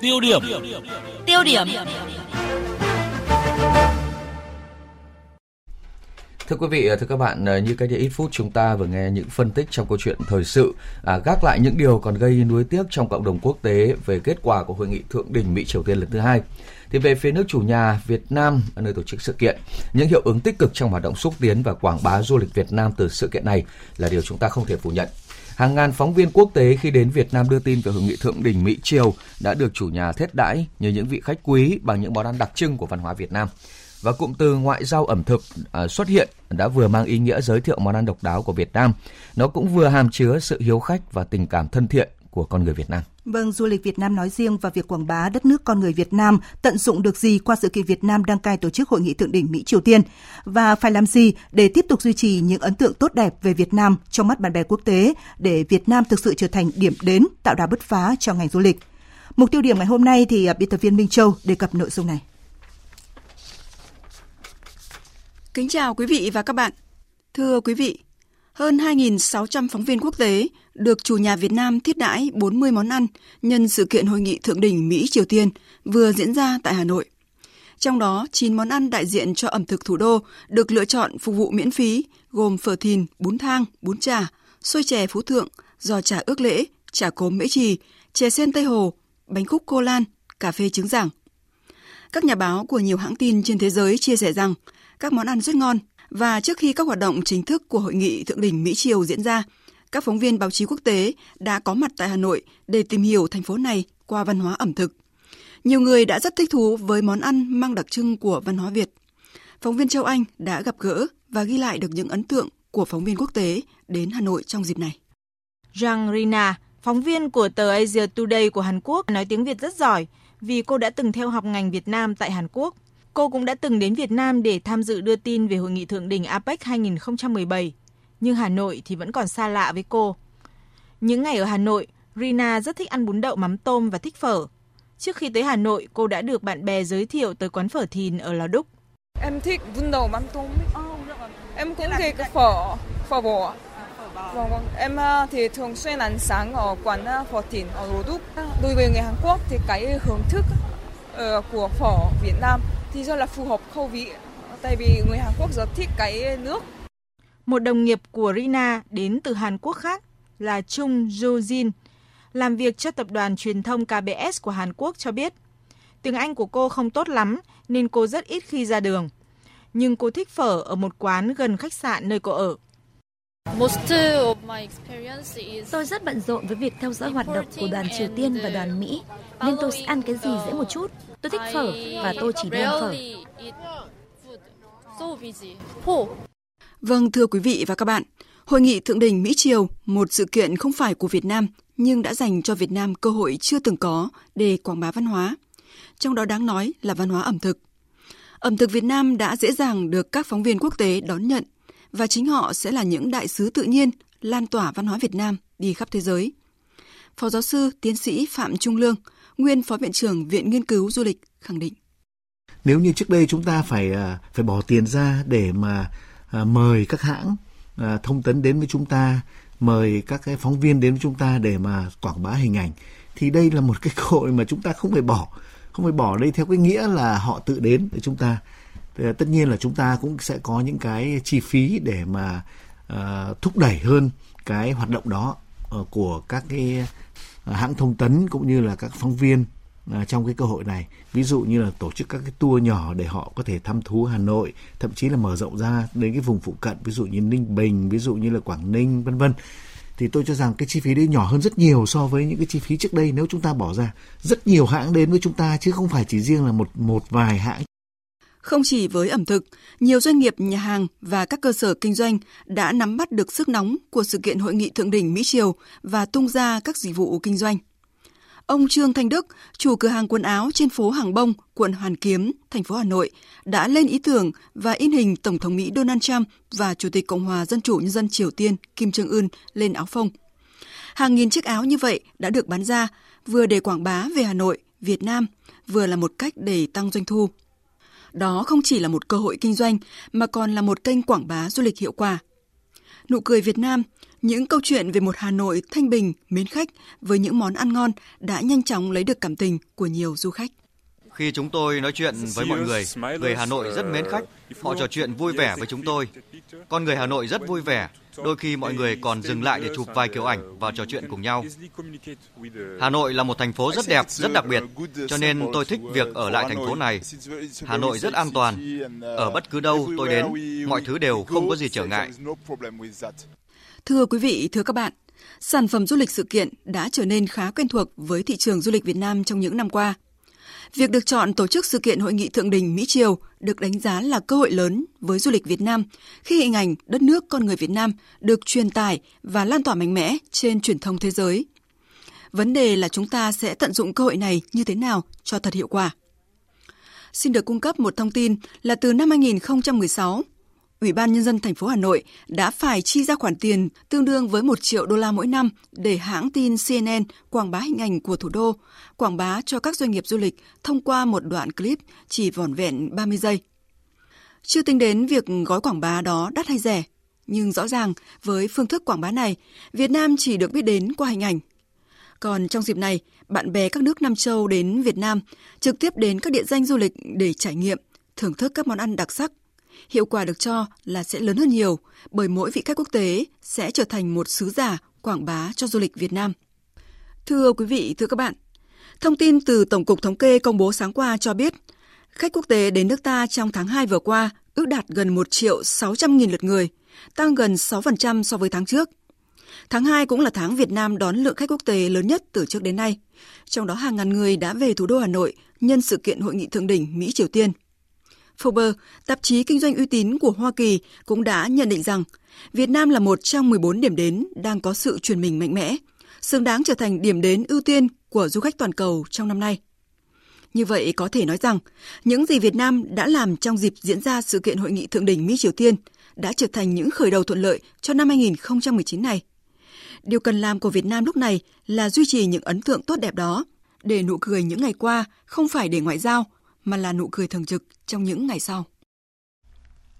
Tiêu điểm. Thưa quý vị, thưa các bạn, như cách đây ít phút chúng ta vừa nghe những phân tích trong câu chuyện thời sự gác lại những điều còn gây nuối tiếc trong cộng đồng quốc tế về kết quả của hội nghị thượng đỉnh Mỹ-Triều Tiên lần thứ hai. Thì về phía nước chủ nhà Việt Nam, nơi tổ chức sự kiện, những hiệu ứng tích cực trong hoạt động xúc tiến và quảng bá du lịch Việt Nam từ sự kiện này là điều chúng ta không thể phủ nhận. Hàng ngàn phóng viên quốc tế khi đến Việt Nam đưa tin về hội nghị thượng đỉnh Mỹ Triều đã được chủ nhà thết đãi như những vị khách quý bằng những món ăn đặc trưng của văn hóa Việt Nam. Và cụm từ ngoại giao ẩm thực xuất hiện đã vừa mang ý nghĩa giới thiệu món ăn độc đáo của Việt Nam. Nó cũng vừa hàm chứa sự hiếu khách và tình cảm thân thiện của con người Việt Nam. Vâng, du lịch Việt Nam nói riêng và việc quảng bá đất nước con người Việt Nam tận dụng được gì qua sự kiện Việt Nam đăng cai tổ chức hội nghị thượng đỉnh Mỹ Triều Tiên và phải làm gì để tiếp tục duy trì những ấn tượng tốt đẹp về Việt Nam trong mắt bạn bè quốc tế để Việt Nam thực sự trở thành điểm đến tạo đà bứt phá cho ngành du lịch. Mục tiêu điểm ngày hôm nay thì biên tập viên Minh Châu đề cập nội dung này. Kính chào quý vị và các bạn. Thưa quý vị, hơn 2.600 phóng viên quốc tế được chủ nhà Việt Nam thiết đãi 40 món ăn nhân sự kiện hội nghị thượng đỉnh Mỹ-Triều Tiên vừa diễn ra tại Hà Nội. Trong đó, 9 món ăn đại diện cho ẩm thực thủ đô được lựa chọn phục vụ miễn phí, gồm phở thìn, bún thang, bún chả, xôi chè Phú Thượng, giò chả Ước Lễ, chả cốm Mễ Trì, chè sen Tây Hồ, bánh khúc Cô Lan, cà phê trứng Giảng. Các nhà báo của nhiều hãng tin trên thế giới chia sẻ rằng các món ăn rất ngon. Và trước khi các hoạt động chính thức của Hội nghị Thượng đỉnh Mỹ-Triều diễn ra, các phóng viên báo chí quốc tế đã có mặt tại Hà Nội để tìm hiểu thành phố này qua văn hóa ẩm thực. Nhiều người đã rất thích thú với món ăn mang đặc trưng của văn hóa Việt. Phóng viên Châu Anh đã gặp gỡ và ghi lại được những ấn tượng của phóng viên quốc tế đến Hà Nội trong dịp này. Jang Rina, phóng viên của tờ Asia Today của Hàn Quốc, nói tiếng Việt rất giỏi vì cô đã từng theo học ngành Việt Nam tại Hàn Quốc. Cô cũng đã từng đến Việt Nam để tham dự đưa tin về Hội nghị Thượng đỉnh APEC 2017, nhưng Hà Nội thì vẫn còn xa lạ với cô. Những ngày ở Hà Nội, Rina rất thích ăn bún đậu mắm tôm và thích phở. Trước khi tới Hà Nội, cô đã được bạn bè giới thiệu tới quán phở thìn ở Lò Đúc. Em thích bún đậu mắm tôm. Em cũng thích phở bò. Em thì thường xuyên ăn sáng ở quán phở thìn ở Lò Đúc. Đối với người Hàn Quốc thì cái hưởng thức của phở Việt Nam thì rất là phù hợp khẩu vị, tại vì người Hàn Quốc rất thích cái nước. Một đồng nghiệp của Rina đến từ Hàn Quốc khác là Chung Jojin, làm việc cho tập đoàn truyền thông KBS của Hàn Quốc cho biết. Tiếng Anh của cô không tốt lắm nên cô rất ít khi ra đường. Nhưng cô thích phở ở một quán gần khách sạn nơi cô ở. Tôi rất bận rộn với việc theo dõi hoạt động của đoàn Triều Tiên và đoàn Mỹ, nên tôi sẽ ăn cái gì dễ một chút. Tôi thích phở và tôi chỉ đem phở. Vâng, thưa quý vị và các bạn, Hội nghị Thượng đỉnh Mỹ-Triều, một sự kiện không phải của Việt Nam, nhưng đã dành cho Việt Nam cơ hội chưa từng có để quảng bá văn hóa. Trong đó đáng nói là văn hóa ẩm thực. Ẩm thực Việt Nam đã dễ dàng được các phóng viên quốc tế đón nhận, và chính họ sẽ là những đại sứ tự nhiên lan tỏa văn hóa Việt Nam đi khắp thế giới. Phó giáo sư, tiến sĩ Phạm Trung Lương, nguyên Phó Viện trưởng Viện Nghiên cứu Du lịch khẳng định. Nếu như trước đây chúng ta phải bỏ tiền ra để mà mời các hãng thông tấn đến với chúng ta, mời các cái phóng viên đến với chúng ta để mà quảng bá hình ảnh, thì đây là một cái cơ hội mà chúng ta không phải bỏ đây theo cái nghĩa là họ tự đến với chúng ta. Tất nhiên là chúng ta cũng sẽ có những cái chi phí để mà thúc đẩy hơn cái hoạt động đó của các cái hãng thông tấn cũng như là các phóng viên trong cái cơ hội này. Ví dụ như là tổ chức các cái tour nhỏ để họ có thể thăm thú Hà Nội, thậm chí là mở rộng ra đến cái vùng phụ cận, ví dụ như Ninh Bình, ví dụ như là Quảng Ninh, vân vân. Thì tôi cho rằng cái chi phí đấy nhỏ hơn rất nhiều so với những cái chi phí trước đây nếu chúng ta bỏ ra. Rất nhiều hãng đến với chúng ta chứ không phải chỉ riêng là một vài hãng. Không chỉ với ẩm thực, nhiều doanh nghiệp, nhà hàng và các cơ sở kinh doanh đã nắm bắt được sức nóng của sự kiện Hội nghị Thượng đỉnh Mỹ-Triều và tung ra các dịch vụ kinh doanh. Ông Trương Thành Đức, chủ cửa hàng quần áo trên phố Hàng Bông, quận Hoàn Kiếm, thành phố Hà Nội, đã lên ý tưởng và in hình Tổng thống Mỹ Donald Trump và Chủ tịch Cộng hòa Dân chủ Nhân dân Triều Tiên Kim Jong Un lên áo phông. Hàng nghìn chiếc áo như vậy đã được bán ra, vừa để quảng bá về Hà Nội, Việt Nam, vừa là một cách để tăng doanh thu. Đó không chỉ là một cơ hội kinh doanh mà còn là một kênh quảng bá du lịch hiệu quả. Nụ cười Việt Nam, Những câu chuyện về một Hà Nội thanh bình, mến khách với những món ăn ngon đã nhanh chóng lấy được cảm tình của nhiều du khách. Khi chúng tôi nói chuyện với mọi người, người Hà Nội rất mến khách, họ trò chuyện vui vẻ với chúng tôi. Con người Hà Nội rất vui vẻ, đôi khi mọi người còn dừng lại để chụp vài kiểu ảnh và trò chuyện cùng nhau. Hà Nội là một thành phố rất đẹp, rất đặc biệt, cho nên tôi thích việc ở lại thành phố này. Hà Nội rất an toàn, ở bất cứ đâu tôi đến, mọi thứ đều không có gì trở ngại. Thưa quý vị, thưa các bạn, sản phẩm du lịch sự kiện đã trở nên khá quen thuộc với thị trường du lịch Việt Nam trong những năm qua. Việc được chọn tổ chức sự kiện Hội nghị Thượng đỉnh Mỹ-Triều được đánh giá là cơ hội lớn với du lịch Việt Nam khi hình ảnh đất nước con người Việt Nam được truyền tải và lan tỏa mạnh mẽ trên truyền thông thế giới. Vấn đề là chúng ta sẽ tận dụng cơ hội này như thế nào cho thật hiệu quả. Xin được cung cấp một thông tin là từ năm 2016, Ủy ban Nhân dân thành phố Hà Nội đã phải chi ra khoản tiền tương đương với $1 triệu mỗi năm để hãng tin CNN quảng bá hình ảnh của thủ đô, quảng bá cho các doanh nghiệp du lịch thông qua một đoạn clip chỉ vỏn vẹn 30 giây. Chưa tính đến việc gói quảng bá đó đắt hay rẻ, nhưng rõ ràng với phương thức quảng bá này, Việt Nam chỉ được biết đến qua hình ảnh. Còn trong dịp này, bạn bè các nước Nam Châu đến Việt Nam trực tiếp đến các địa danh du lịch để trải nghiệm, thưởng thức các món ăn đặc sắc. Hiệu quả được cho là sẽ lớn hơn nhiều bởi mỗi vị khách quốc tế sẽ trở thành một sứ giả quảng bá cho du lịch Việt Nam. Thưa quý vị, thưa các bạn, thông tin từ Tổng cục Thống kê công bố sáng qua cho biết khách quốc tế đến nước ta trong tháng 2 vừa qua ước đạt gần 1.600.000 lượt người, tăng gần 6% so với tháng trước. Tháng 2 cũng là tháng Việt Nam đón lượng khách quốc tế lớn nhất từ trước đến nay, trong đó hàng ngàn người đã về thủ đô Hà Nội nhân sự kiện Hội nghị Thượng đỉnh Mỹ-Triều Tiên. Forbes, tạp chí kinh doanh uy tín của Hoa Kỳ, cũng đã nhận định rằng Việt Nam là một trong 14 điểm đến đang có sự chuyển mình mạnh mẽ, xứng đáng trở thành điểm đến ưu tiên của du khách toàn cầu trong năm nay. Như vậy có thể nói rằng, những gì Việt Nam đã làm trong dịp diễn ra sự kiện Hội nghị Thượng đỉnh Mỹ-Triều Tiên đã trở thành những khởi đầu thuận lợi cho năm 2019 này. Điều cần làm của Việt Nam lúc này là duy trì những ấn tượng tốt đẹp đó, để nụ cười những ngày qua không phải để ngoại giao, mà là nụ cười thường trực trong những ngày sau.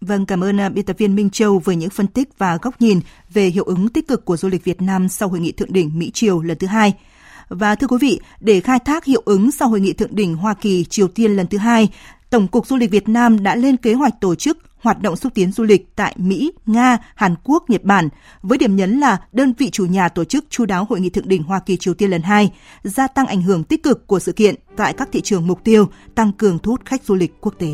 Vâng, cảm ơn biên tập viên Minh Châu với những phân tích và góc nhìn về hiệu ứng tích cực của du lịch Việt Nam sau Hội nghị Thượng đỉnh Mỹ-Triều lần thứ hai. Và thưa quý vị, để khai thác hiệu ứng sau Hội nghị Thượng đỉnh Hoa Kỳ-Triều Tiên lần thứ hai, Tổng cục Du lịch Việt Nam đã lên kế hoạch tổ chức hoạt động xúc tiến du lịch tại Mỹ, Nga, Hàn Quốc, Nhật Bản, với điểm nhấn là đơn vị chủ nhà tổ chức chu đáo Hội nghị Thượng đỉnh Hoa Kỳ-Triều Tiên lần 2, gia tăng ảnh hưởng tích cực của sự kiện tại các thị trường mục tiêu, tăng cường thu hút khách du lịch quốc tế.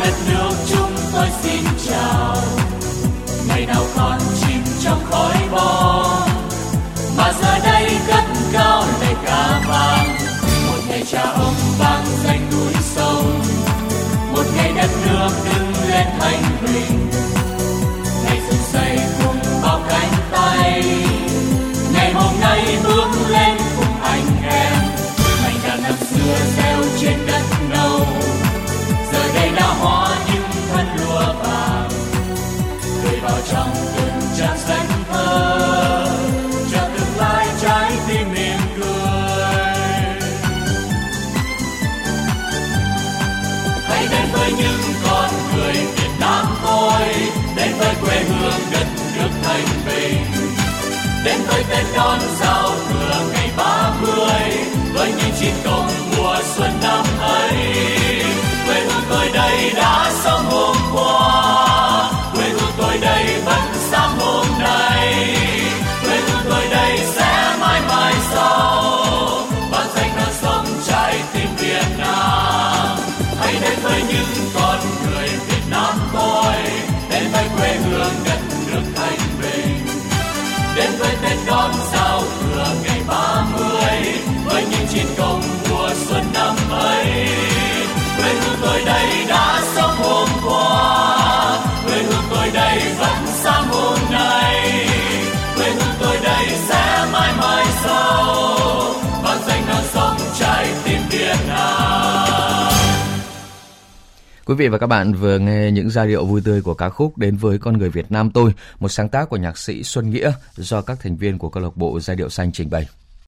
đất nước chúng tôi xin chào. Ngày nào còn chìm trong khói bom, mà giờ đây cất cao lời ca vang. Một ngày cha ông vang danh núi sông, một ngày đất nước đứng lên thanh bình. Ngày dựng xây cùng bao cánh tay, ngày hôm nay bước lên cùng anh em. Ngày cả năm xưa gieo trên đất nâu, giờ đây đã hóa những thân lúa vàng. Cười vào trong từng trang sách thơ, cho tương lai trái tim mỉm cười. Hãy đến với những con người Việt Nam tôi, đến với quê hương đất nước thanh bình, đến với Tết đón giao thừa ngày 30 với những chiến công mùa xuân năm ấy. Quê hương tôi đây đã sống hôm qua, quê hương tôi đây vẫn sáng hôm nay, quê hương tôi đây sẽ mãi mãi sau vang danh non sông trái tim Việt Nam. Hãy đến với những con người Việt Nam tôi, đến với quê hương đất nước thanh bình, đến với Tết đón giao thừa ngày 30 với những chiến công mùa xuân năm ấy. Quê hương tôi đây đã sống hôm qua, quê hương tôi đây vẫn sáng hôm nay, quê hương tôi đây sẽ mãi mãi sau vang danh non sông trái tim Việt Nam. Quý vị và các bạn vừa nghe những giai điệu vui tươi của ca khúc Đến với con người Việt Nam tôi, một sáng tác của nhạc sĩ Xuân Nghĩa do các thành viên của câu lạc bộ Giai điệu Xanh trình bày.